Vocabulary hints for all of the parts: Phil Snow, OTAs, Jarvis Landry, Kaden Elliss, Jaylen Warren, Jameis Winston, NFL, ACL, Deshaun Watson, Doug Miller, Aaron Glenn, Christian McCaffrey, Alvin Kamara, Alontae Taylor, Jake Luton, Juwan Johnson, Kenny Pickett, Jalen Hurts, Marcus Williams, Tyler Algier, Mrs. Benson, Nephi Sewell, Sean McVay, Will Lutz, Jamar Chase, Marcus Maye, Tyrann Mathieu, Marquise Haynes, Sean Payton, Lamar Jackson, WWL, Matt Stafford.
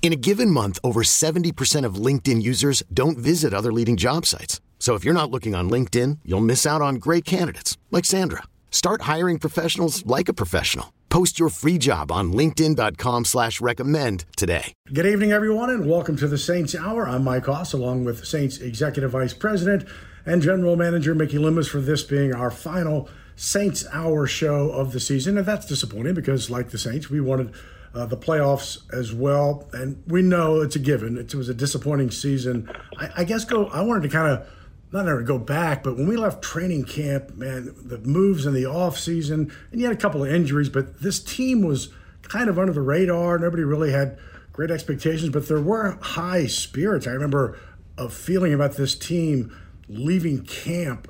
In a given month, over 70% of LinkedIn users don't visit other leading job sites. So if you're not looking on LinkedIn, you'll miss out on great candidates like Sandra. Start hiring professionals like a professional. Post your free job on linkedin.com/recommend today. Good evening, everyone, and welcome to the Saints Hour. I'm Mike Haas, along with Saints Executive Vice President and General Manager Mickey Loomis, for this being our final Saints Hour show of the season. And that's disappointing because, like the Saints, we wanted the playoffs as well, and we know it's a given. It was a disappointing season. I wanted to kind of not ever go back, but when we left training camp, man, the moves in the off season, and you had a couple of injuries, but this team was kind of under the radar. Nobody really had great expectations, but there were high spirits. I remember a feeling about this team leaving camp,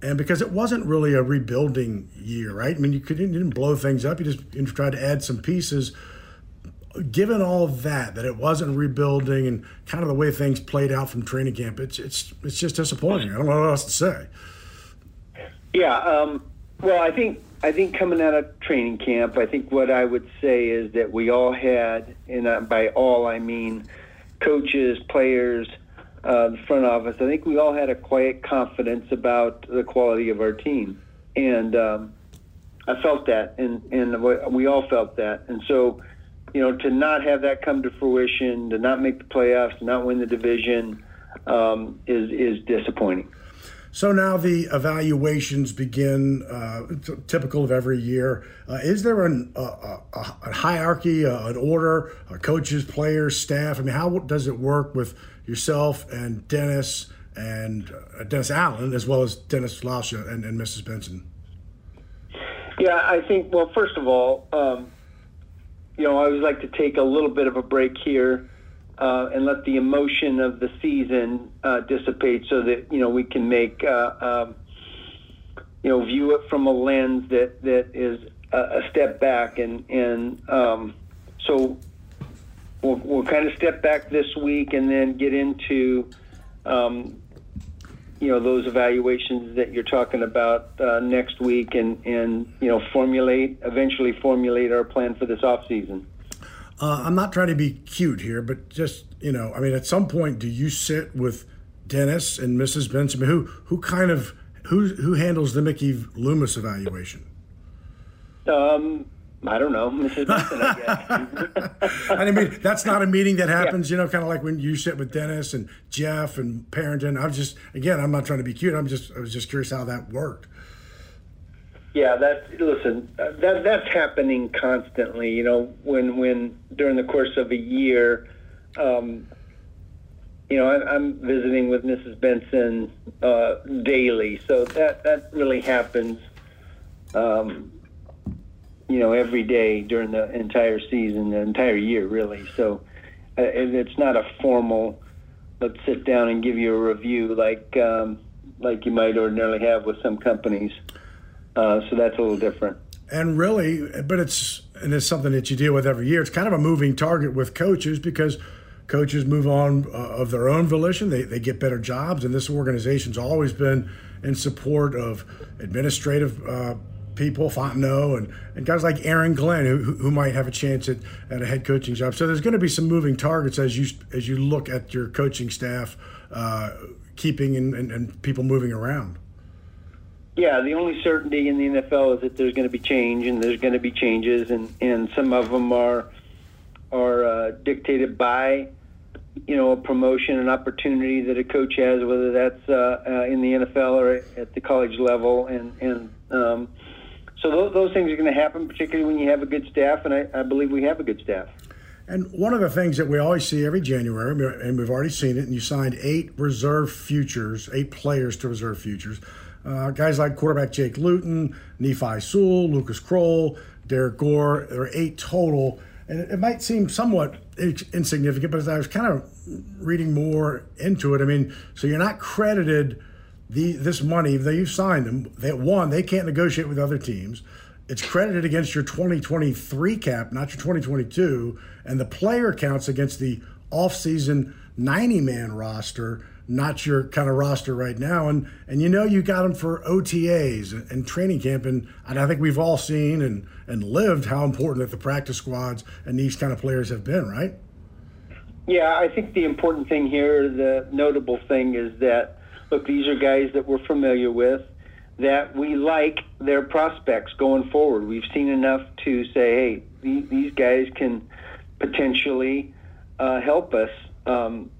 and because it wasn't really a rebuilding year, right? I mean, you didn't blow things up. You just tried to add some pieces. Given all of that it wasn't rebuilding and kind of the way things played out from training camp, it's just disappointing. I don't know what else to say. Yeah, well, I think coming out of training camp, I think what I would say is that we all had, and by all I mean coaches, players, the front office, I think we all had a quiet confidence about the quality of our team. And I felt that, and we all felt that. And so, you know, to not have that come to fruition, to not make the playoffs, to not win the division, is disappointing. So now the evaluations begin, typical of every year. Is there a hierarchy, an order, coaches, players, staff? I mean, how does it work with yourself and Dennis Allen, as well as Dennis Lauscha and Mrs. Benson? Yeah, I think, well, first of all, you know, I always like to take a little bit of a break here and let the emotion of the season dissipate so that, you know, we can make, you know, view it from a lens that is a step back. And so we'll kind of step back this week and then get into, you know, those evaluations that you're talking about next week and you know, eventually formulate our plan for this offseason. I'm not trying to be cute here, but just, you know, I mean, at some point, do you sit with Dennis and Mrs. Benson? Who handles the Mickey Loomis evaluation? I don't know, Mrs. Benson, I guess. I mean, that's not a meeting that happens, yeah. You know, kind of like when you sit with Dennis and Jeff and Parrington. I'm not trying to be cute. I was just curious how that worked. Yeah, that's happening constantly. You know, when during the course of a year, you know, I'm visiting with Mrs. Benson daily, so that really happens. You know, every day during the entire season, the entire year, really. So it's not a formal, let's sit down and give you a review like you might ordinarily have with some companies. So that's a little different. And really, but it's something that you deal with every year. It's kind of a moving target with coaches because coaches move on of their own volition. They get better jobs, and this organization's always been in support of administrative people, Fontenot, and guys like Aaron Glenn, who might have a chance at a head coaching job. So there's going to be some moving targets as you look at your coaching staff, keeping and people moving around. Yeah, the only certainty in the NFL is that there's going to be change, and there's going to be changes, and some of them are dictated by, you know, a promotion, an opportunity that a coach has, whether that's in the NFL or at the college level, and So those things are going to happen, particularly when you have a good staff, and I believe we have a good staff. And one of the things that we always see every January, and we've already seen it, and you signed eight players to reserve futures. Guys like quarterback Jake Luton, Nephi Sewell, Lucas Krull, Derrick Gore, there are eight total. And it might seem somewhat insignificant, but as I was kind of reading more into it, I mean, so you're not credited this money. You've signed them. They can't negotiate with other teams. It's credited against your 2023 cap, not your 2022. And the player counts against the offseason 90-man roster, not your kind of roster right now. And you got them for OTAs and training camp. And I think we've all seen and lived how important that the practice squads and these kind of players have been, right? Yeah, I think the important thing here, the notable thing is that, look, these are guys that we're familiar with, that we like their prospects going forward. We've seen enough to say, hey, these guys can potentially help us in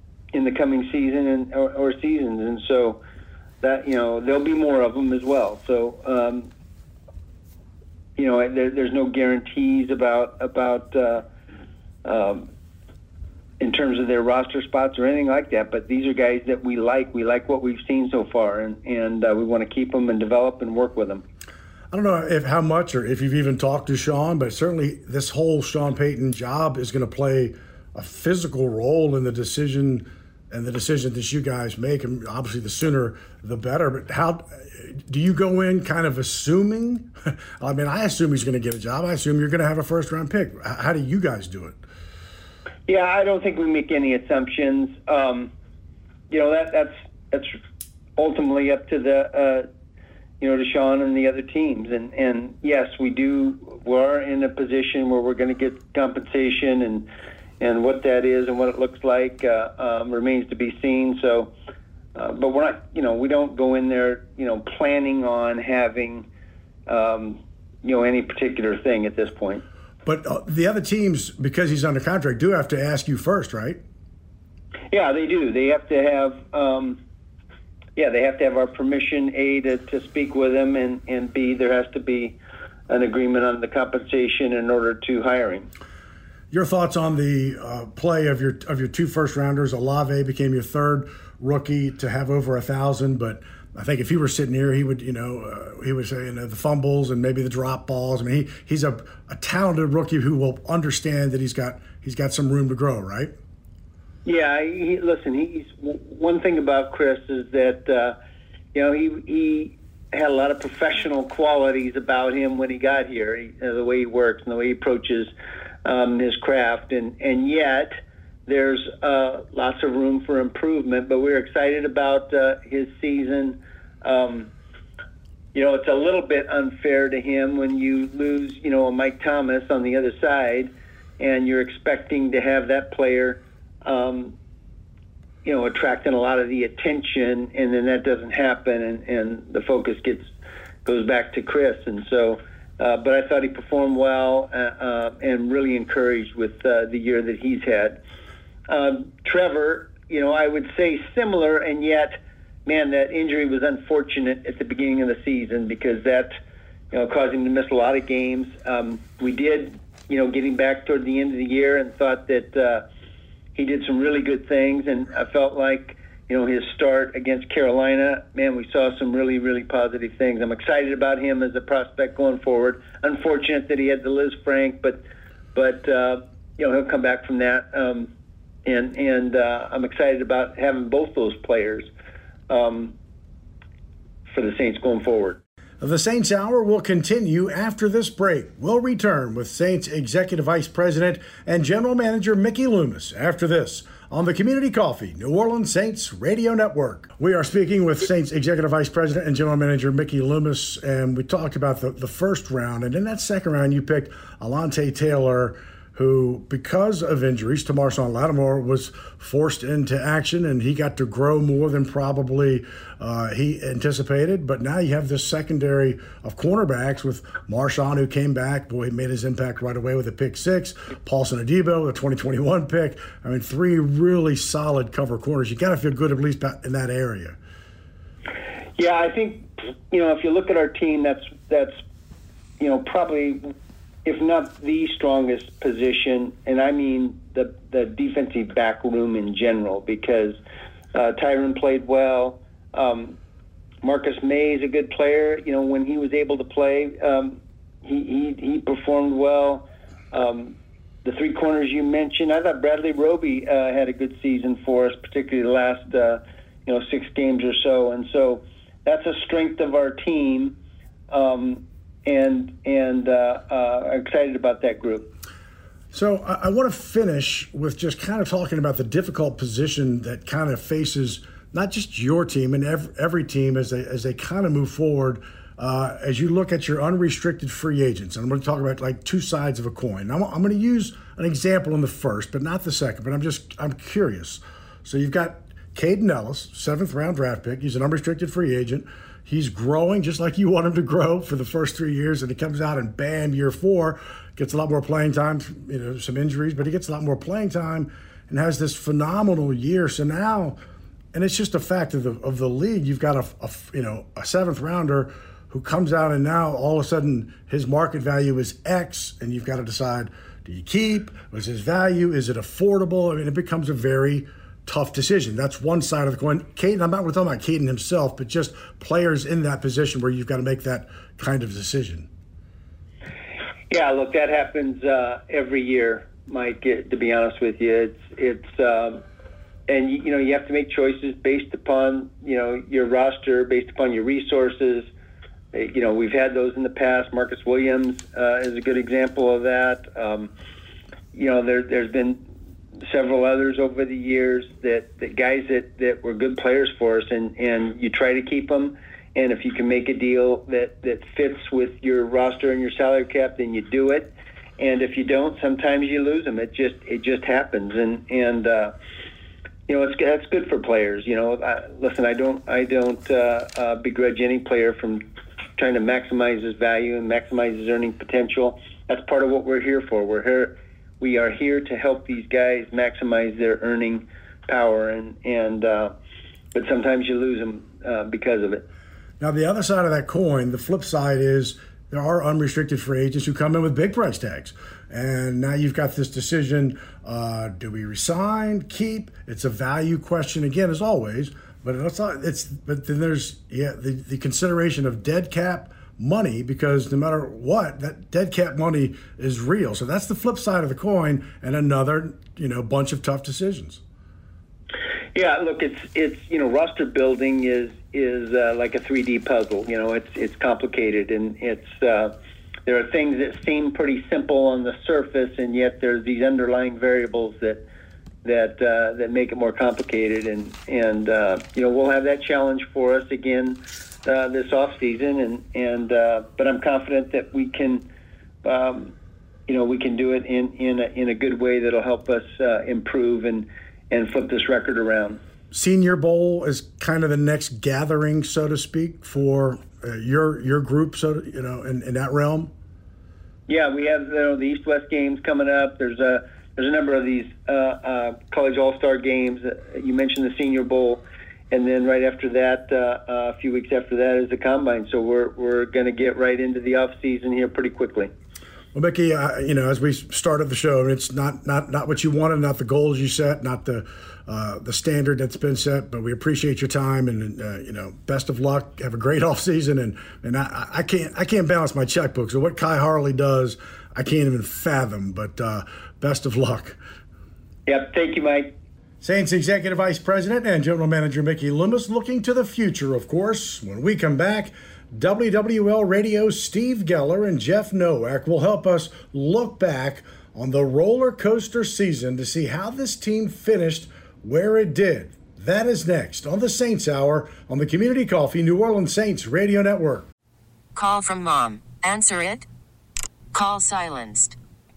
the coming season or seasons, and so that there'll be more of them as well. So there's no guarantees about in terms of their roster spots or anything like that. But these are guys that we like. We like what we've seen so far, and we want to keep them and develop and work with them. I don't know how much or if you've even talked to Sean, but certainly this whole Sean Payton job is going to play a physical role in the decision. And the decision that you guys make, and obviously the sooner the better, but how do you go in kind of assuming? I mean, I assume he's going to get a job. I assume you're going to have a first-round pick. How do you guys do it? Yeah, I don't think we make any assumptions. That's ultimately up to the to Sean and the other teams. And yes, we do. We're in a position where we're going to get compensation and what that is and what it looks like remains to be seen. So, but we're not, we don't go in there, planning on having, any particular thing at this point. But the other teams, because he's under contract, do have to ask you first, right? Yeah, they do. They have to have, our permission, A, to speak with him, and B, there has to be an agreement on the compensation in order to hire him. Your thoughts on the play of your two first rounders? Olave became your third rookie to have over 1,000, but I think if he were sitting here, he would, he would say, the fumbles and maybe the drop balls. I mean, he's a talented rookie who will understand that he's got some room to grow, right? Yeah, he's one thing about Chris is that he had a lot of professional qualities about him when he got here, the way he works and the way he approaches his craft, and yet there's lots of room for improvement. But we're excited about his season. It's a little bit unfair to him when you lose, a Mike Thomas on the other side, and you're expecting to have that player, attracting a lot of the attention, and then that doesn't happen, and the focus goes back to Chris, and so. But I thought he performed well and really encouraged with the year that he's had. Trevor, I would say similar, and yet, man, that injury was unfortunate at the beginning of the season because that, caused him to miss a lot of games. We did, get him back toward the end of the year and thought that he did some really good things, and I felt like, his start against Carolina, man, we saw some really, really positive things. I'm excited about him as a prospect going forward. Unfortunate that he had the Liz Frank, but he'll come back from that. And I'm excited about having both those players for the Saints going forward. The Saints Hour will continue after this break. We'll return with Saints Executive Vice President and General Manager Mickey Loomis after this on the Community Coffee New Orleans Saints Radio Network. We are speaking with Saints Executive Vice President and General Manager Mickey Loomis, and we talked about the first round, and in that second round you picked Alontae Taylor, who, because of injuries to Marshon Lattimore, was forced into action, and he got to grow more than probably he anticipated. But now you have this secondary of cornerbacks with Marshon, who came back. Boy, he made his impact right away with a pick six. Paulson Adebo, the 2021 pick. I mean, three really solid cover corners. You got to feel good at least in that area. Yeah, I think, if you look at our team, that's you know, probably if not the strongest position, and I mean the defensive back room in general, because Tyrann played well. Marcus Maye is a good player. You know, when he was able to play, he performed well. The three corners you mentioned, I thought Bradley Roby had a good season for us, particularly the last six games or so, and so that's a strength of our team, and I'm excited about that group. So I want to finish with just kind of talking about the difficult position that kind of faces not just your team and every team as they kind of move forward. As you look at your unrestricted free agents, and I'm going to talk about like two sides of a coin. I'm going to use an example in the first, but not the second. But I'm curious. So you've got Kaden Elliss, 7th-round draft pick. He's an unrestricted free agent. He's growing just like you want him to grow for the first 3 years, and he comes out and bam, year 4 gets a lot more playing time. You know, some injuries, but he gets a lot more playing time and has this phenomenal year. So now, and it's just a fact of the league. You've got a 7th-rounder. Who comes out and now all of a sudden his market value is X, and you've got to decide, do you keep? What's his value? Is it affordable? I mean, it becomes a very tough decision. That's one side of the coin. Kaden, I'm not talking about Kaden himself, but just players in that position where you've got to make that kind of decision. Yeah, look, that happens every year, Mike, to be honest with you. And you know, you have to make choices based upon, you know, your roster, based upon your resources. You know, we've had those in the past. Marcus Williams is a good example of that. You know, there's been several others over the years that guys that were good players for us, and you try to keep them. And if you can make a deal that fits with your roster and your salary cap, then you do it. And if you don't, sometimes you lose them. It just happens. And you know, that's good for players. You know, I don't begrudge any player from trying to maximize his value and maximize his earning potential. That's part of what we're here for. We are here to help these guys maximize their earning power, and but sometimes you lose them because of it. Now, the other side of that coin, the flip side is there are unrestricted free agents who come in with big price tags. And now you've got this decision, do we resign, keep? It's a value question again, as always. But then there's the consideration of dead cap money, because no matter what, that dead cap money is real. So that's the flip side of the coin, and another, you know, bunch of tough decisions. Yeah, look, it's you know, roster building is like a 3D puzzle. You know, it's complicated, and it's there are things that seem pretty simple on the surface, and yet there's these underlying variables that make it more complicated, and you know, we'll have that challenge for us again this off season, and but I'm confident that we can we can do it in a good way that'll help us improve and flip this record around. Senior Bowl is kind of the next gathering, so to speak, for your group, so you know, in that realm. Yeah, we have, you know, the East-West games coming up. There's a number of these college all-star games. You mentioned the Senior Bowl, and then right after that, a few weeks after that, is the Combine. So we're going to get right into the off-season here pretty quickly. Well, Mickey, you know, as we started the show, it's not what you wanted, not the goals you set, not the standard that's been set. But we appreciate your time, and you know, best of luck. Have a great off season, and I can't balance my checkbook. So what Kai Harley does, I can't even fathom. But best of luck. Yep, thank you, Mike. Saints Executive Vice President and General Manager Mickey Loomis, looking to the future, of course. When we come back, WWL Radio's Steve Geller and Jeff Nowak will help us look back on the roller coaster season to see how this team finished where it did. That is next on the Saints Hour on the Community Coffee New Orleans Saints Radio Network. Call from mom. Answer it. Call silenced.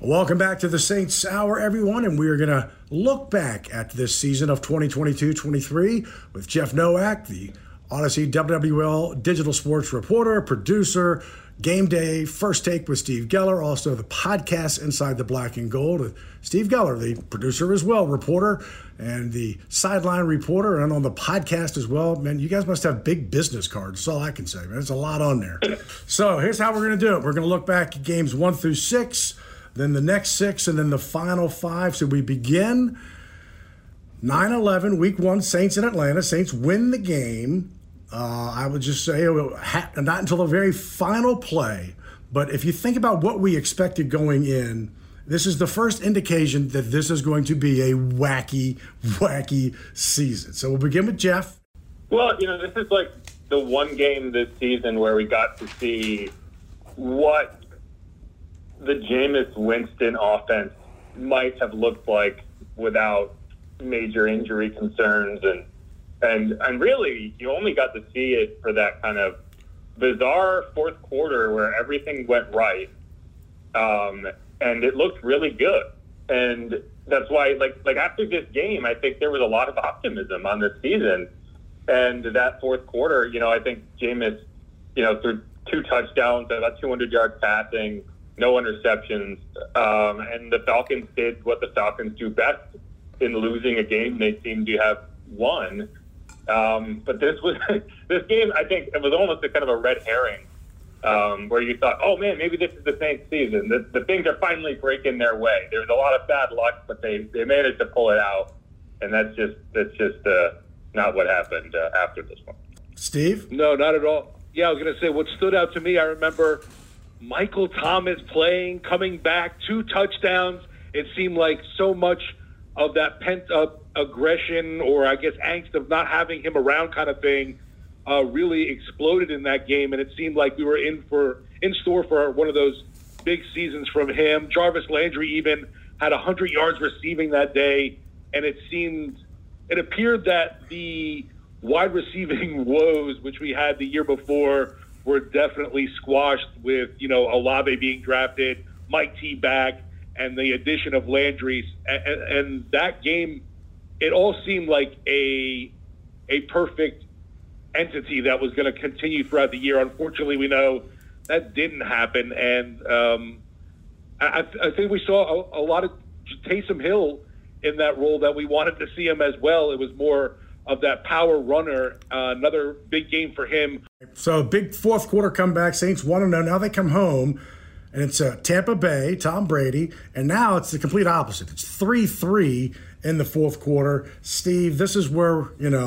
Welcome back to the Saints Hour, everyone, and we are going to look back at this season of 2022-23 with Jeff Nowak, the Odyssey WWL digital sports reporter, producer, Game Day, First Take with Steve Geller, also the podcast Inside the Black and Gold with Steve Geller, the producer as well, reporter, and the sideline reporter, and on the podcast as well. Man, you guys must have big business cards. That's all I can say, man. There's a lot on there. So here's how we're going to do it. We're going to look back at games 1 through 6, then the next 6, and then the final 5. So we begin 9-11, week 1, Saints in Atlanta. Saints win the game. I would just say not until the very final play. But if you think about what we expected going in, this is the first indication that this is going to be a wacky, wacky season. So we'll begin with Jeff. Well, you know, this is like the one game this season where we got to see what the Jameis Winston offense might have looked like without major injury concerns, and really you only got to see it for that kind of bizarre fourth quarter where everything went right, and it looked really good. And that's why, like after this game, I think there was a lot of optimism on this season. And that fourth quarter, you know, I think Jameis, you know, threw 2 touchdowns, about 200 yards passing, no interceptions, and the Falcons did what the Falcons do best in losing a game they seem to have won. But this was this game, I think, it was almost a kind of a red herring, where you thought, oh, man, maybe this is the Saints season. The things are finally breaking their way. There was a lot of bad luck, but they managed to pull it out, and that's just not what happened after this one. Steve? No, not at all. Yeah, I was going to say, what stood out to me, I remember Michael Thomas playing, coming back, 2 touchdowns. It seemed like so much of that pent-up aggression, or I guess angst of not having him around kind of thing, really exploded in that game. And it seemed like we were in store for one of those big seasons from him. Jarvis Landry even had 100 yards receiving that day. And it appeared that the wide receiving woes, which we had the year before, were definitely squashed with, you know, Olave being drafted, Mike T back, and the addition of Landry. And that game, it all seemed like a perfect entity that was going to continue throughout the year. Unfortunately, we know that didn't happen. And I think we saw a lot of Taysom Hill in that role that we wanted to see him as well. It was more of that power runner, another big game for him. So big fourth quarter comeback, Saints 1-0. Now they come home, and it's Tampa Bay, Tom Brady, and now it's the complete opposite. It's 3-3, in the fourth quarter. Steve, this is where, this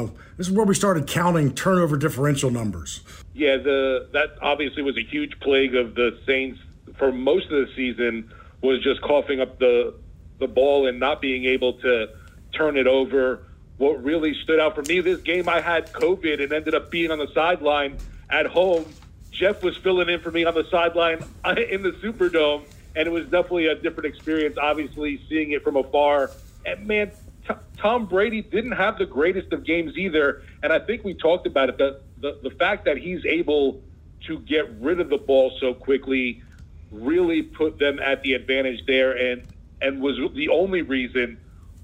is where we started counting turnover differential numbers. Yeah, that obviously was a huge plague of the Saints for most of the season, was just coughing up the ball and not being able to turn it over. What really stood out for me this game, I had COVID and ended up being on the sideline at home. Jeff was filling in for me on the sideline in the Superdome, and it was definitely a different experience, obviously, seeing it from afar. And, man, Tom Brady didn't have the greatest of games either, and I think we talked about it, the fact that he's able to get rid of the ball so quickly really put them at the advantage there, and was the only reason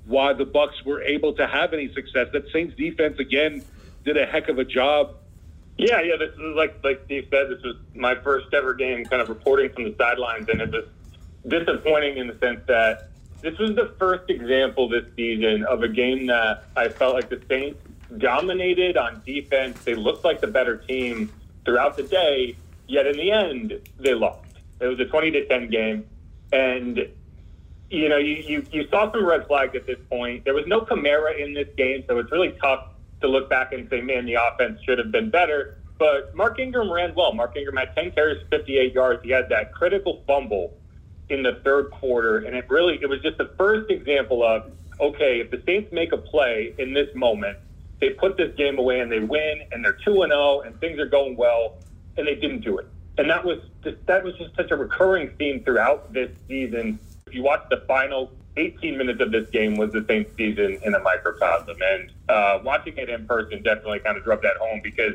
why the Bucs were able to have any success. That Saints defense, again, did a heck of a job. Yeah. This is like Steve said, this was my first ever game kind of reporting from the sidelines, and it was disappointing in the sense that this was the first example this season of a game that I felt like the Saints dominated on defense. They looked like the better team throughout the day, yet in the end, they lost. It was a 20-10 game, and you saw some red flags at this point. There was no Kamara in this game, so it's really tough to look back and say, man, the offense should have been better. But Mark Ingram ran well. Mark Ingram had 10 carries, 58 yards. He had that critical fumble in the third quarter, and it was just the first example of, okay, if the Saints make a play in this moment, they put this game away and they win, and they're 2-0, and things are going well, and they didn't do it. And that was just such a recurring theme throughout this season. If you watch the final 18 minutes of this game was the Saints season in a microcosm, and watching it in person definitely kind of drove that home because,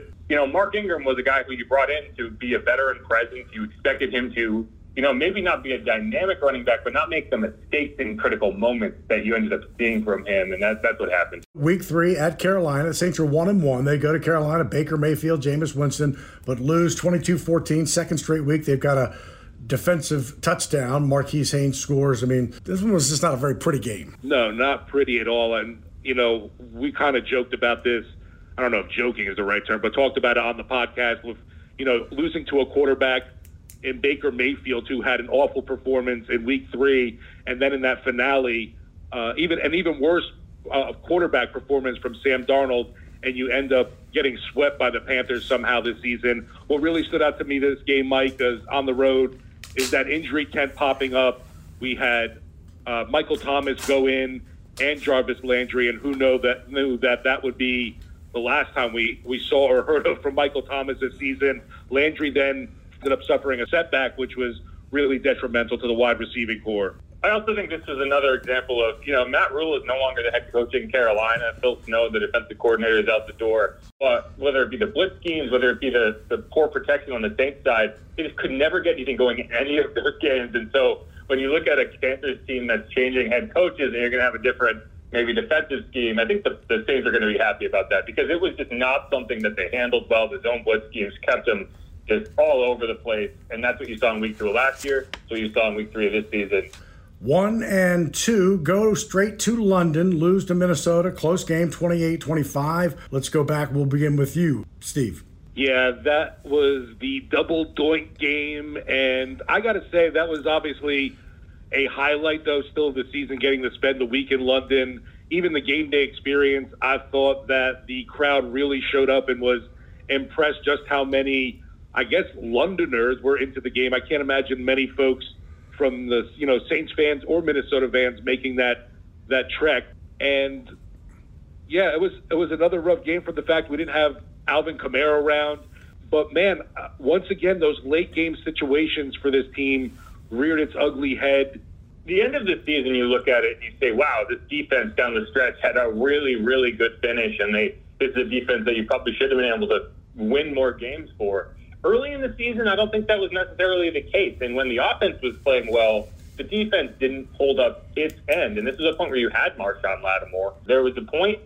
Mark Ingram was a guy who you brought in to be a veteran presence. You expected him to, maybe not be a dynamic running back, but not make the mistakes in critical moments that you ended up seeing from him, and that's what happened. Week 3 at Carolina, the Saints are 1-1. They go to Carolina, Baker Mayfield, Jameis Winston, but lose 22-14, second straight week. They've got a defensive touchdown. Marquise Haynes scores. I mean, this one was just not a very pretty game. No, not pretty at all. And, we kind of joked about this. I don't know if joking is the right term, but talked about it on the podcast with, losing to a quarterback in Baker Mayfield who had an awful performance in week 3. And then in that finale, even worse quarterback performance from Sam Darnold. And you end up getting swept by the Panthers somehow this season. What really stood out to me this game, Mike, is on the road, is that injury tent popping up. We had Michael Thomas go in and Jarvis Landry, and who knew that would be the last time we saw or heard of from Michael Thomas this season. Landry then ended up suffering a setback, which was really detrimental to the wide receiving core. I also think this is another example of, Matt Rule is no longer the head coach in Carolina. Phil Snow, the defensive coordinator, is out the door. But whether it be the blitz schemes, whether it be the poor protection on the Saints side, they just could never get anything going in any of those games. And so when you look at a Panthers team that's changing head coaches and you're going to have a different maybe defensive scheme, I think the Saints are going to be happy about that because it was just not something that they handled well. The zone blitz schemes kept them just all over the place. And that's what you saw in week 2 of last year. That's what you saw in week 3 of this season. 1 and 2 go straight to London, lose to Minnesota, close game, 28-25. Let's go back. We'll begin with you, Steve. Yeah, that was the double doink game. And I got to say, that was obviously a highlight, though, still of the season, getting to spend the week in London. Even the game day experience, I thought that the crowd really showed up and was impressed just how many, I guess, Londoners were into the game. I can't imagine many folks from the Saints fans or Minnesota fans making that trek. And yeah, it was another rough game for the fact we didn't have Alvin Kamara around. But man, once again, those late game situations for this team reared its ugly head. The end of the season, you look at it and you say, wow, this defense down the stretch had a really, really good finish, and this is a defense that you probably should have been able to win more games for. Early in the season, I don't think that was necessarily the case. And when the offense was playing well, the defense didn't hold up its end. And this was a point where you had Marshon Lattimore. There was a point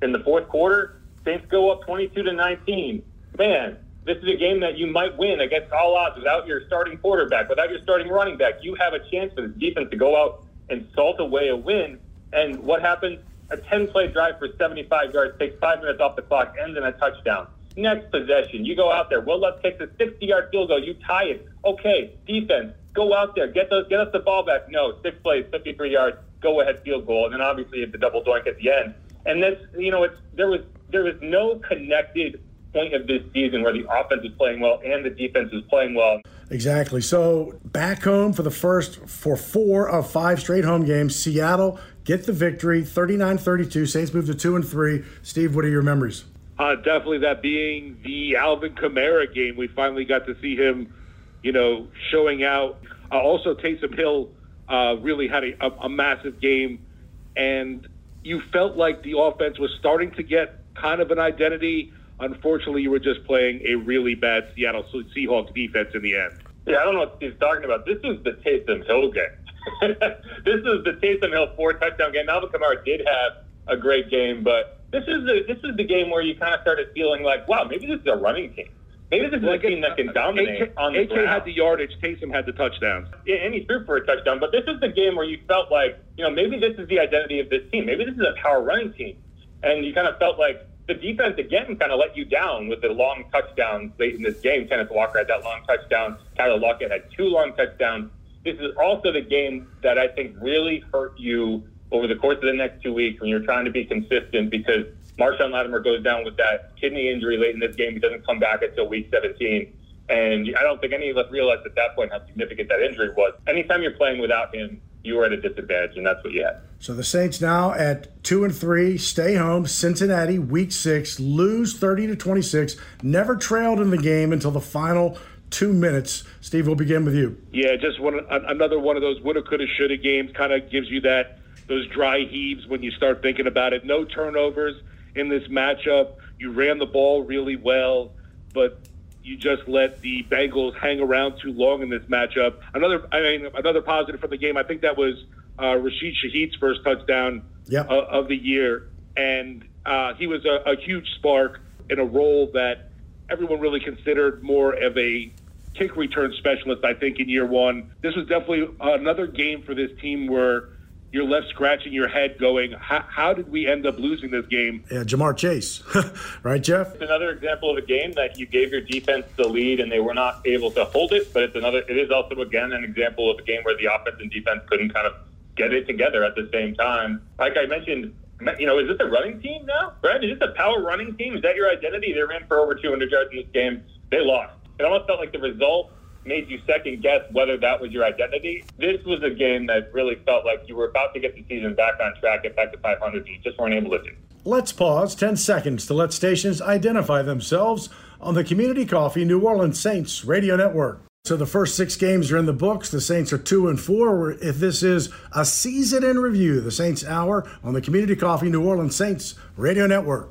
in the fourth quarter, Saints go up 22-19. Man, this is a game that you might win against all odds without your starting quarterback, without your starting running back. You have a chance for the defense to go out and salt away a win. And what happened? A 10-play drive for 75 yards takes 5 minutes off the clock, ends in a touchdown. Next possession, you go out there. Will Lutz takes a 60-yard field goal. You tie it. Okay, defense, go out there. Get us the ball back. No, 6 plays, 53 yards, go-ahead field goal, and then obviously the double doink at the end. And this, you know, there was no connected point of this season where the offense is playing well and the defense is playing well. Exactly. So back home for the first for 4 of 5 straight home games, Seattle get the victory, 39-32. Saints move to 2-3. Steve, what are your memories? Definitely that being the Alvin Kamara game. We finally got to see him, you know, showing out. Also, Taysom Hill really had a massive game, and you felt like the offense was starting to get kind of an identity. Unfortunately, you were just playing a really bad Seattle Seahawks defense in the end. Yeah, I don't know what Steve's talking about. This is the Taysom Hill game. This is the Taysom Hill 4-touchdown game. Alvin Kamara did have a great game, but this is the game where you kind of started feeling like, wow, maybe this is a running team. Maybe this is a team that can dominate on the ground. AK had the yardage, Taysom had the touchdowns. And he threw for a touchdown, but this is the game where you felt like, you know, maybe this is the identity of this team. Maybe this is a power running team. And you kind of felt like the defense, again, kind of let you down with the long touchdowns late in this game. Kenneth Walker had that long touchdown. Tyler Lockett had 2 long touchdowns. This is also the game that I think really hurt you over the course of the next 2 weeks when you're trying to be consistent, because Marshon Lattimore goes down with that kidney injury late in this game. He doesn't come back until week 17. And I don't think any of us realized at that point how significant that injury was. Anytime you're playing without him, you were at a disadvantage, and that's what you had. So the Saints now at 2-3, stay home, Cincinnati, week 6, lose 30-26, never trailed in the game until the final 2 minutes. Steve, we'll begin with you. Yeah, just another one of those woulda, coulda, shoulda games. Kind of gives you those dry heaves when you start thinking about it. No turnovers in this matchup. You ran the ball really well, but you just let the Bengals hang around too long in this matchup. Another positive from the game, I think that was Rashid Shaheed's first touchdown of the year. And he was a huge spark in a role that everyone really considered more of a kick return specialist, I think, in year one. This was definitely another game for this team where you're left scratching your head going, how did we end up losing this game? Yeah, Jamar Chase. Right, Jeff? It's another example of a game that you gave your defense the lead and they were not able to hold it, but it is also, again, an example of a game where the offense and defense couldn't kind of get it together at the same time. Like I mentioned, you know, is this a running team now? Right? Is this a power running team? Is that your identity? They ran for over 200 yards in this game. They lost. It almost felt like the result made you second guess whether that was your identity. This was a game that really felt like you were about to get the season back on track, get back to 500, and you just weren't able to do. Let's pause 10 seconds to let stations identify themselves on the Community Coffee New Orleans Saints Radio Network. So the first 6 games are in the books. The Saints are 2-4. If this is a season in review, the Saints Hour on the Community Coffee New Orleans Saints Radio Network.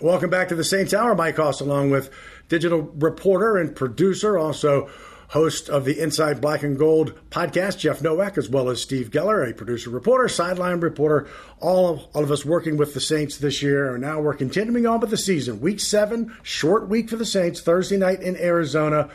Welcome back to the Saints Hour. Mike Haas, along with digital reporter and producer, also host of the Inside Black and Gold podcast, Jeff Nowak, as well as Steve Geller, a producer reporter, sideline reporter, all of us working with the Saints this year. And now we're continuing on with the season. Week 7, short week for the Saints, Thursday night in Arizona.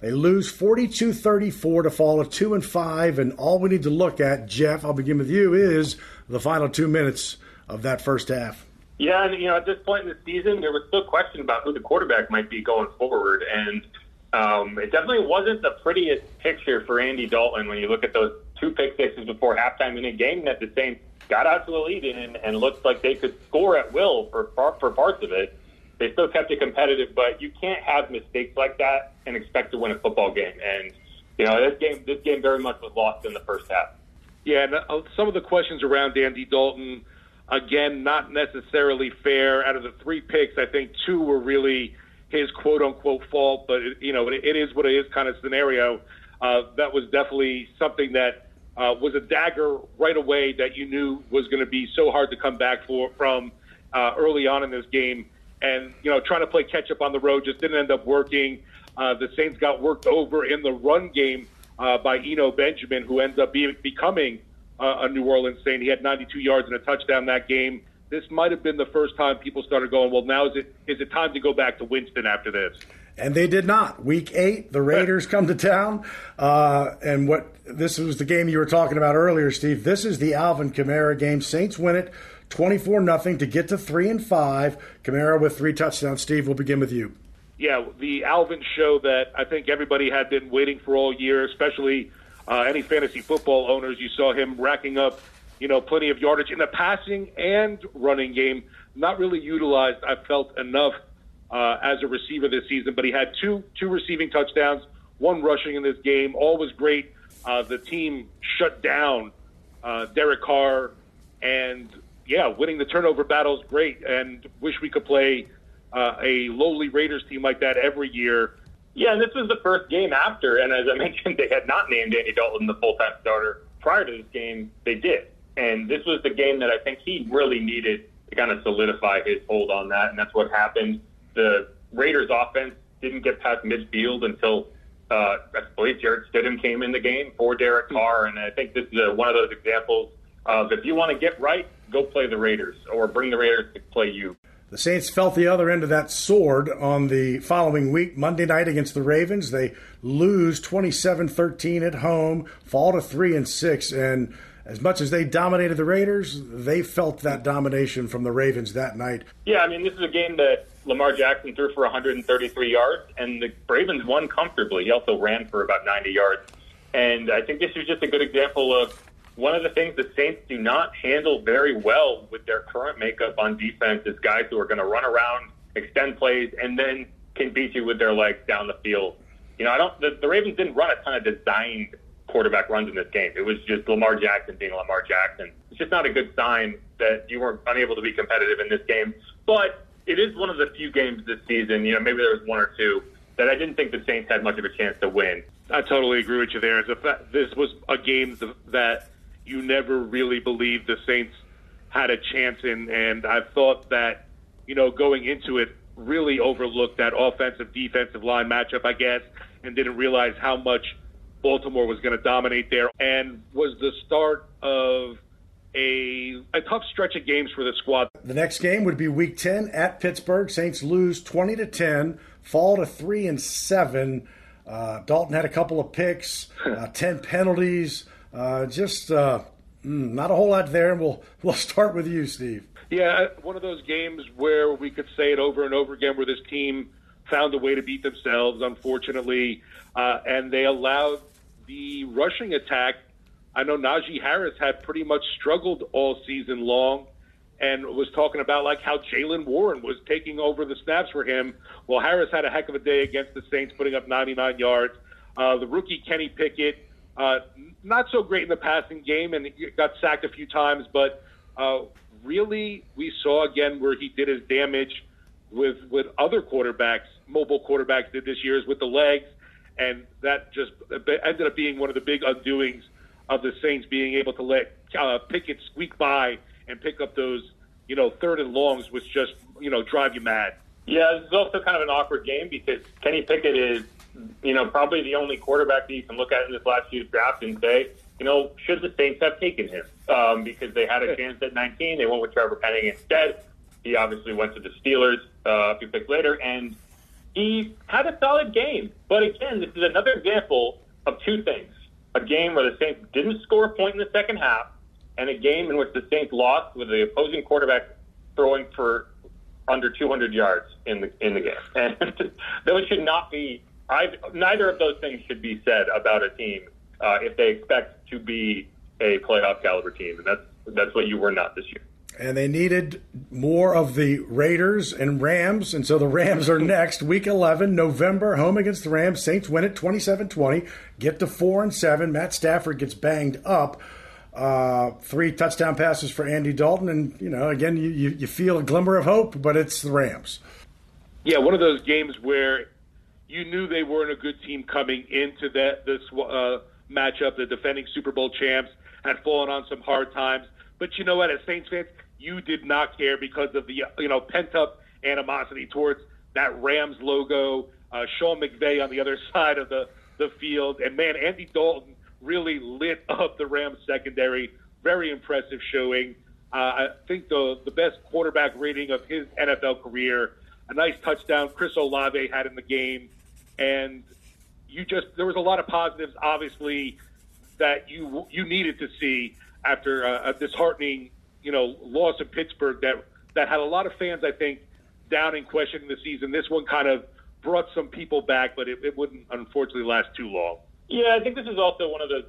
They lose 42-34 to fall to 2-5. And all we need to look at, Jeff, I'll begin with you, is the final 2 minutes of that first half. Yeah, and, you know, at this point in the season, there was still question about who the quarterback might be going forward. And it definitely wasn't the prettiest picture for Andy Dalton when you look at those two pick sixes before halftime in a game that the Saints got out to a lead in and looked like they could score at will for parts of it. They still kept it competitive, but you can't have mistakes like that and expect to win a football game. And, you know, this game very much was lost in the first half. Yeah, and some of the questions around Andy Dalton, again, not necessarily fair. Out of the three picks, I think two were really his quote-unquote fault, but, it is what it is kind of scenario. That was definitely something that was a dagger right away that you knew was going to be so hard to come back from early on in this game. And, trying to play catch-up on the road just didn't end up working. The Saints got worked over in the run game by Eno Benjamin, who ends up becoming a New Orleans Saint. He had 92 yards and a touchdown that game. This might have been the first time people started going, well, now is it time to go back to Winston after this? And they did not. Week 8, the Raiders come to town. This was the game you were talking about earlier, Steve. This is the Alvin Kamara game. Saints win it 24-0 to get to 3-5. Kamara with 3 touchdowns. Steve, we'll begin with you. Yeah, the Alvin show that I think everybody had been waiting for all year, especially any fantasy football owners. You saw him racking up, plenty of yardage in the passing and running game. Not really utilized, I felt, enough as a receiver this season, but he had two receiving touchdowns, 1 rushing in this game. All was great. The team shut down Derek Carr, and winning the turnover battle is great, and wish we could play a lowly Raiders team like that every year. Yeah, and this was the first game after, and as I mentioned, they had not named Andy Dalton the full-time starter. Prior to this game, they did. And this was the game that I think he really needed to kind of solidify his hold on that, and that's what happened. The Raiders offense didn't get past midfield until I believe Jared Stidham came in the game for Derek Carr, and I think this is one of those examples of if you want to get right, go play the Raiders or bring the Raiders to play you. The Saints felt the other end of that sword on the following week, Monday night against the Ravens. They lose 27-13 at home, fall to 3-6, and as much as they dominated the Raiders, they felt that domination from the Ravens that night. Yeah, this is a game that Lamar Jackson threw for 133 yards, and the Ravens won comfortably. He also ran for about 90 yards. And I think this is just a good example of one of the things the Saints do not handle very well with their current makeup on defense is guys who are going to run around, extend plays, and then can beat you with their legs down the field. The Ravens didn't run a ton of designed quarterback runs in this game. It was just Lamar Jackson being Lamar Jackson. It's just not a good sign that you weren't unable to be competitive in this game. But it is one of the few games this season, maybe there was one or two, that I didn't think the Saints had much of a chance to win. I totally agree with you there. This was a game that you never really believed the Saints had a chance in, and I thought that, going into it, really overlooked that offensive-defensive line matchup, I guess, and didn't realize how much Baltimore was going to dominate there, and was the start of a tough stretch of games for the squad. The next game would be Week 10 at Pittsburgh. Saints lose 20-10, fall to 3-7. Dalton had a couple of picks, 10 penalties, not a whole lot there. And we'll start with you, Steve. Yeah, one of those games where we could say it over and over again, where this team found a way to beat themselves, unfortunately, and they allowed the rushing attack. I know Najee Harris had pretty much struggled all season long and was talking about like how Jaylen Warren was taking over the snaps for him. Well, Harris had a heck of a day against the Saints, putting up 99 yards. The rookie Kenny Pickett, not so great in the passing game and got sacked a few times, but really we saw again where he did his damage with other quarterbacks, mobile quarterbacks did this year, is with the legs, and that just ended up being one of the big undoings of the Saints being able to let Pickett squeak by and pick up those, third and longs, which just, drive you mad. Yeah, this is also kind of an awkward game because Kenny Pickett is, probably the only quarterback that you can look at in this last year's draft and say, should the Saints have taken him? Because they had a chance at 19, they went with Trevor Penning instead. He obviously went to the Steelers a few picks later, and he had a solid game. But again, this is another example of two things. A game where the Saints didn't score a point in the second half, and a game in which the Saints lost with the opposing quarterback throwing for under 200 yards in the game. And those should not be – neither of those things should be said about a team if they expect to be a playoff caliber team. And that's what you were not this year. And they needed more of the Raiders and Rams, and so the Rams are next. Week 11, November, home against the Rams. Saints win it 27-20, get to 4-7. Matt Stafford gets banged up. 3 touchdown passes for Andy Dalton, and, you know, again, you feel a glimmer of hope, but it's the Rams. Yeah, one of those games where you knew they weren't a good team coming into this matchup, the defending Super Bowl champs had fallen on some hard times. But you know what, as Saints fans, you did not care because of the, pent-up animosity towards that Rams logo, Sean McVay on the other side of the field. And, man, Andy Dalton really lit up the Rams secondary. Very impressive showing. I think the best quarterback rating of his NFL career. A nice touchdown Chris Olave had in the game. And there was a lot of positives, obviously, that you needed to see after a disheartening, loss of Pittsburgh that had a lot of fans, I think, down and questioning the season. This one kind of brought some people back, but it wouldn't, unfortunately, last too long. Yeah, I think this is also one of those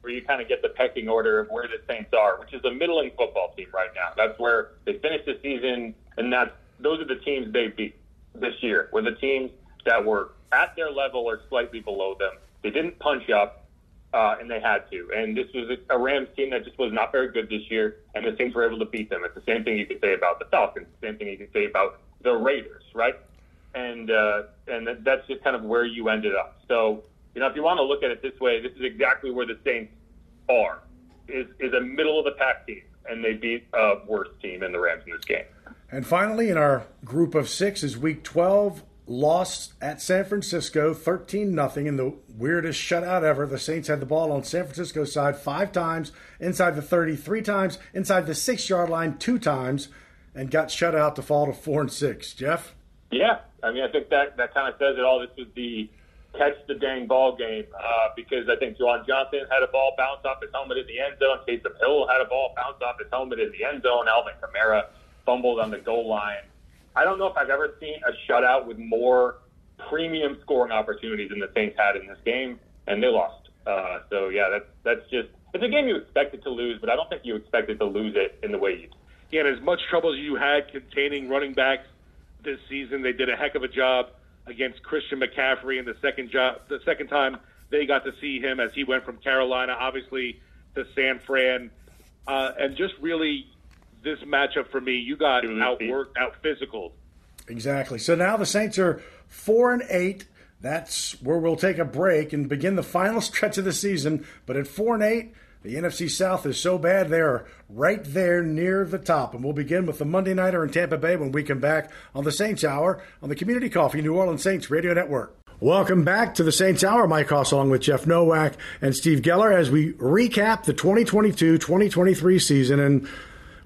where you kind of get the pecking order of where the Saints are, which is a middling football team right now. That's where they finished the season, and those are the teams they beat this year, were the teams that were at their level or slightly below them. They didn't punch up. And they had to. And this was a Rams team that just was not very good this year, and the Saints were able to beat them. It's the same thing you could say about the Falcons, the same thing you could say about the Raiders, right? And that's just kind of where you ended up. So, if you want to look at it this way, this is exactly where the Saints are, is a middle-of-the-pack team, and they beat a worse team in the Rams in this game. And finally, in our group of 6 is Week 12. Lost at San Francisco 13-0 in the weirdest shutout ever. The Saints had the ball on San Francisco's side 5 times, inside the 30 3 times, inside the 6-yard line 2 times, and got shut out to fall to 4-6. Jeff? Yeah, I think that kind of says it all. This was the catch-the-dang-ball game because I think Juwan Johnson had a ball bounce off his helmet in the end zone. Taysom Hill had a ball bounce off his helmet in the end zone. Alvin Kamara fumbled on the goal line. I don't know if I've ever seen a shutout with more premium scoring opportunities than the Saints had in this game, and they lost. So, yeah, that's just – it's a game you expected to lose, but I don't think you expected to lose it in the way you did. Yeah, and as much trouble as you had containing running backs this season, they did a heck of a job against Christian McCaffrey in the second time they got to see him as he went from Carolina, obviously, to San Fran. And just really – this matchup for me, you got outworked, out-physicaled. Exactly. So now the Saints are 4-8. That's where we'll take a break and begin the final stretch of the season. But at 4-8, the NFC South is so bad they are right there near the top. And we'll begin with the Monday Nighter in Tampa Bay when we come back on the Saints Hour on the Community Coffee New Orleans Saints Radio Network. Welcome back to the Saints Hour. Mike Haas along with Jeff Nowak and Steve Geller as we recap the 2022-2023 season. And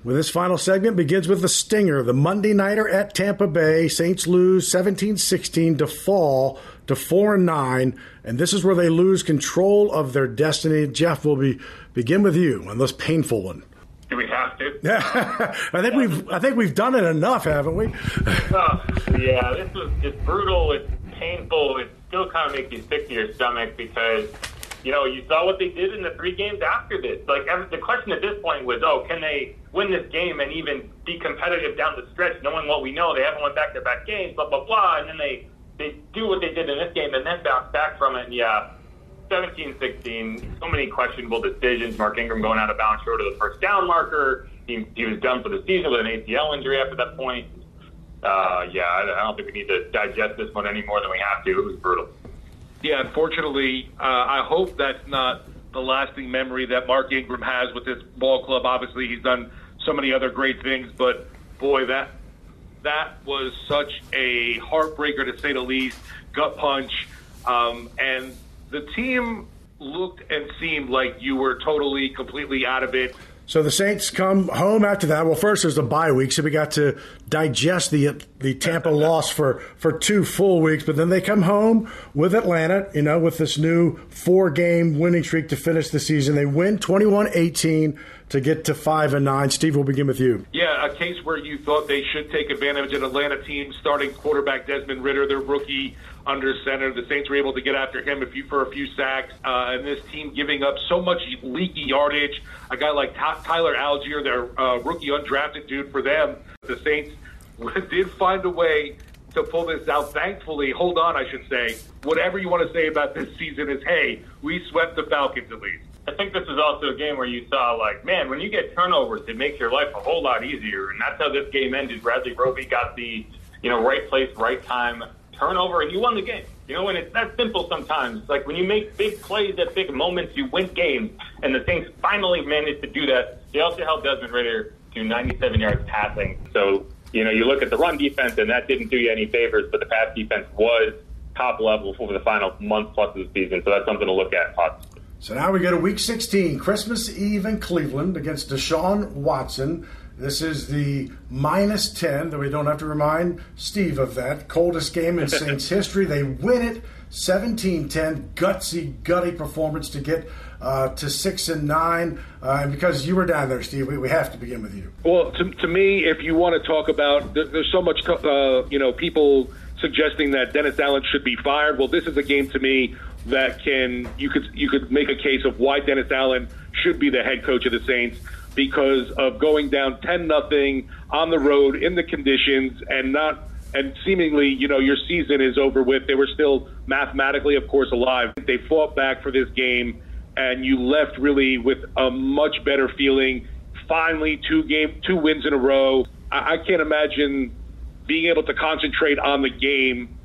well, this final segment begins with the stinger, the Monday Nighter at Tampa Bay. Saints lose 17-16 to fall to 4-9, and this is where they lose control of their destiny. Jeff, we'll begin with you on this painful one. Do we have to? I think we've done it enough, haven't we? Yeah, this was just brutal. It's painful. It still kind of makes you sick to your stomach because you saw what they did in the 3 games after this. Like, the question at this point was, can they win this game and even be competitive down the stretch, knowing what we know? They haven't won back-to-back games, blah, blah, blah. And then they do what they did in this game and then bounce back from it. And, yeah, 17-16, so many questionable decisions. Mark Ingram going out of bounds short of the first down marker. He was done for the season with an ACL injury after that point. I don't think we need to digest this one any more than we have to. It was brutal. Yeah, unfortunately, I hope that's not the lasting memory that Mark Ingram has with this ball club. Obviously, he's done so many other great things, but, boy, that was such a heartbreaker, to say the least, gut punch. And the team looked and seemed like you were totally, completely out of it. So the Saints come home after that. Well, first there's the bye week, so we got to digest the Tampa loss for 2 full weeks. But then they come home with Atlanta, you know, with this new 4-game winning streak to finish the season. They win 21-18 to get to 5-9. Steve, we'll begin with you. Yeah, a case where you thought they should take advantage of an Atlanta team starting quarterback Desmond Ridder, their rookie under center. The Saints were able to get after him for a few sacks, and this team giving up so much leaky yardage. A guy like Tyler Algier, their rookie undrafted dude for them. The Saints did find a way to pull this out. Thankfully, hold on, I should say. Whatever you want to say about this season is, hey, we swept the Falcons at least. I think this is also a game where you saw, like, man, when you get turnovers, it makes your life a whole lot easier. And that's how this game ended. Bradley Roby got the, you know, right place, right time turnover, and you won the game. You know, and it's that simple sometimes. Like, when you make big plays at big moments, you win games. And the Saints finally managed to do that. They also held Desmond Ridder to 97 yards passing. So, you know, you look at the run defense, and that didn't do you any favors, but the pass defense was top level for the final month plus of the season. So that's something to look at possibly. So now we go to Week 16, Christmas Eve in Cleveland against Deshaun Watson. This is the minus 10, though we don't have to remind Steve of that. Coldest game in Saints history. They win it 17-10. Gutsy, gutty performance to get to 6-9. And because you were down there, Steve, we have to begin with you. Well, to me, if you want to talk about, there's so much, you know, people suggesting that Dennis Allen should be fired. Well, this is a game to me that you could make a case of why Dennis Allen should be the head coach of the Saints, because of going down 10-0 on the road in the conditions and seemingly, you know, your season is over with. They were still mathematically, of course, alive. They fought back for this game, and you left really with a much better feeling. Finally, 2 wins in a row. I can't imagine being able to concentrate on the game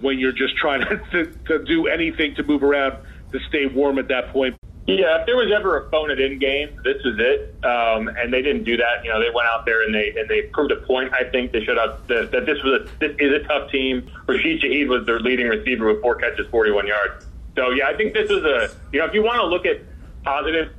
when you're just trying to do anything to move around to stay warm at that point. Yeah, if there was ever a phone it in game, this is it. And they didn't do that. You know, they went out there and they proved a point. I think they showed out that this is a tough team. Rashid Shaheed was their leading receiver with 4 catches, 41 yards. So yeah, I think this is a, you know, if you want to look at positive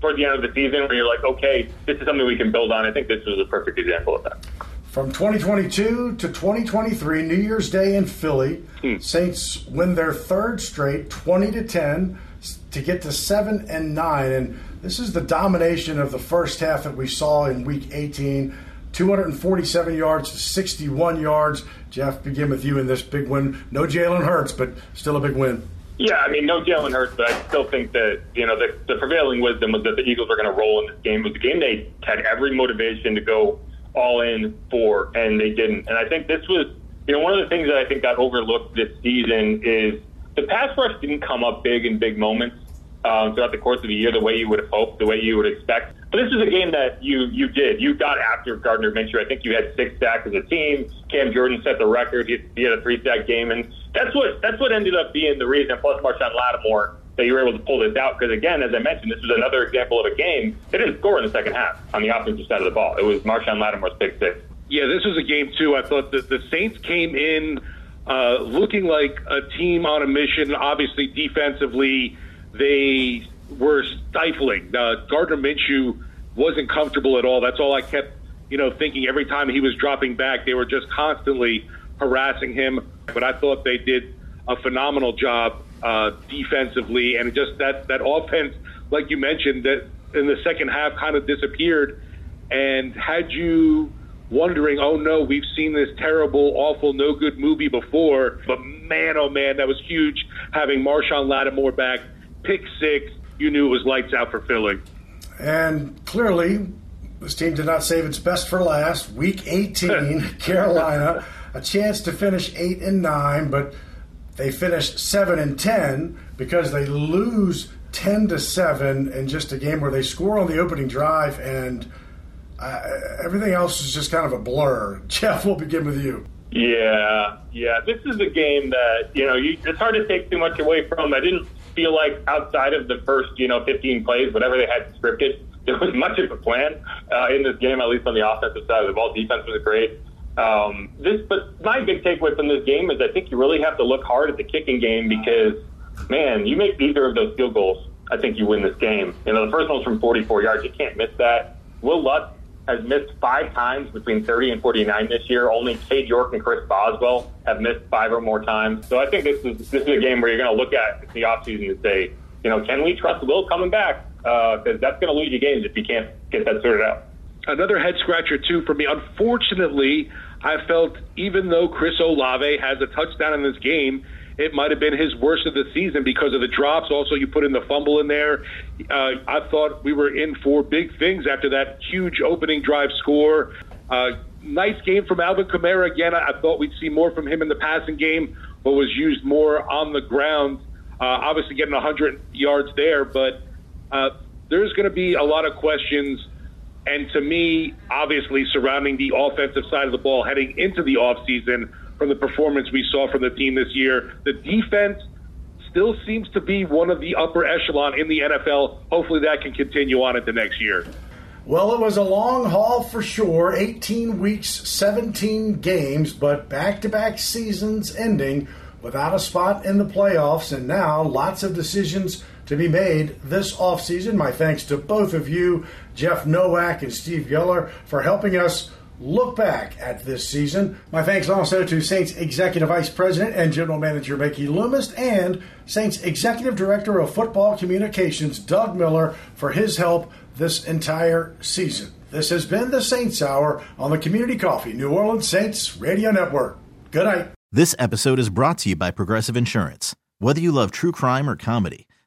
for the end of the season where you're like, okay, this is something we can build on. I think this was a perfect example of that. From 2022 to 2023, New Year's Day in Philly, Saints win their 3rd straight, 20-10, to get to 7-9. And this is the domination of the first half that we saw in Week 18, 247 yards to 61 yards. Jeff, begin with you in this big win. No Jalen Hurts, but still a big win. Yeah, I mean, no Jalen Hurts, but I still think that, you know, the prevailing wisdom was that the Eagles are going to roll in this game. It was the game they had every motivation to go all in for, and they didn't. And I think this was, you know, one of the things that I think got overlooked this season is the pass rush didn't come up big in big moments throughout the course of the year the way you would have hoped, the way you would expect. But this is a game that you did. You got after Gardner Minshew. I think you had 6 sacks as a team. Cam Jordan set the record. He had a 3-sack game, and that's what ended up being the reason, plus Marshon Lattimore, that you were able to pull this out. Because, again, as I mentioned, this was another example of a game. They didn't score in the second half on the offensive side of the ball. It was Marshon Lattimore's pick six. Yeah, this was a game, too. I thought that the Saints came in looking like a team on a mission. Obviously, defensively, they were stifling. Gardner Minshew wasn't comfortable at all. That's all I kept, you know, thinking. Every time he was dropping back, they were just constantly harassing him. But I thought they did a phenomenal job defensively, and just that offense, like you mentioned, that in the second half kind of disappeared and had you wondering, oh no, we've seen this terrible, awful, no good movie before. But man, oh man, that was huge having Marshon Lattimore back. Pick 6, you knew it was lights out for Philly. And clearly, this team did not save its best for last. Week 18, Carolina, a chance to finish 8-9, but they finished 7-10 because they lose 10-7 in just a game where they score on the opening drive, and everything else is just kind of a blur. Jeff, we'll begin with you. Yeah. This is a game that, you know, it's hard to take too much away from. I didn't feel like outside of the first, you know, 15 plays, whatever they had scripted, there was much of a plan in this game, at least on the offensive side. The ball defense was great. But my big takeaway from this game is I think you really have to look hard at the kicking game because, man, you make either of those field goals I think you win this game. You know, the first one was from 44 yards. You can't miss that. Will Lutz has missed 5 times between 30 and 49 this year. Only Cade York and Chris Boswell have missed 5 or more times. So I think this is a game where you're going to look at the offseason and say, you know, can we trust Will coming back? Because that's going to lose you games if you can't get that sorted out. Another head-scratcher, too, for me. Unfortunately, I felt even though Chris Olave has a touchdown in this game, it might have been his worst of the season because of the drops. Also, you put in the fumble in there. I thought we were in for big things after that huge opening drive score. Nice game from Alvin Kamara again. I thought we'd see more from him in the passing game, but was used more on the ground. Obviously getting 100 yards there, but there's going to be a lot of questions. And to me, obviously, surrounding the offensive side of the ball heading into the offseason from the performance we saw from the team this year. The defense still seems to be one of the upper echelon in the NFL. Hopefully that can continue on into next year. Well, it was a long haul for sure. 18 weeks, 17 games, but back-to-back seasons ending without a spot in the playoffs. And now lots of decisions to be made this offseason. My thanks to both of you, Jeff Nowak and Steve Geller, for helping us look back at this season. My thanks also to Saints Executive Vice President and General Manager Mickey Loomis and Saints Executive Director of Football Communications Doug Miller for his help this entire season. This has been the Saints Hour on the Community Coffee New Orleans Saints Radio Network. Good night. This episode is brought to you by Progressive Insurance. Whether you love true crime or comedy,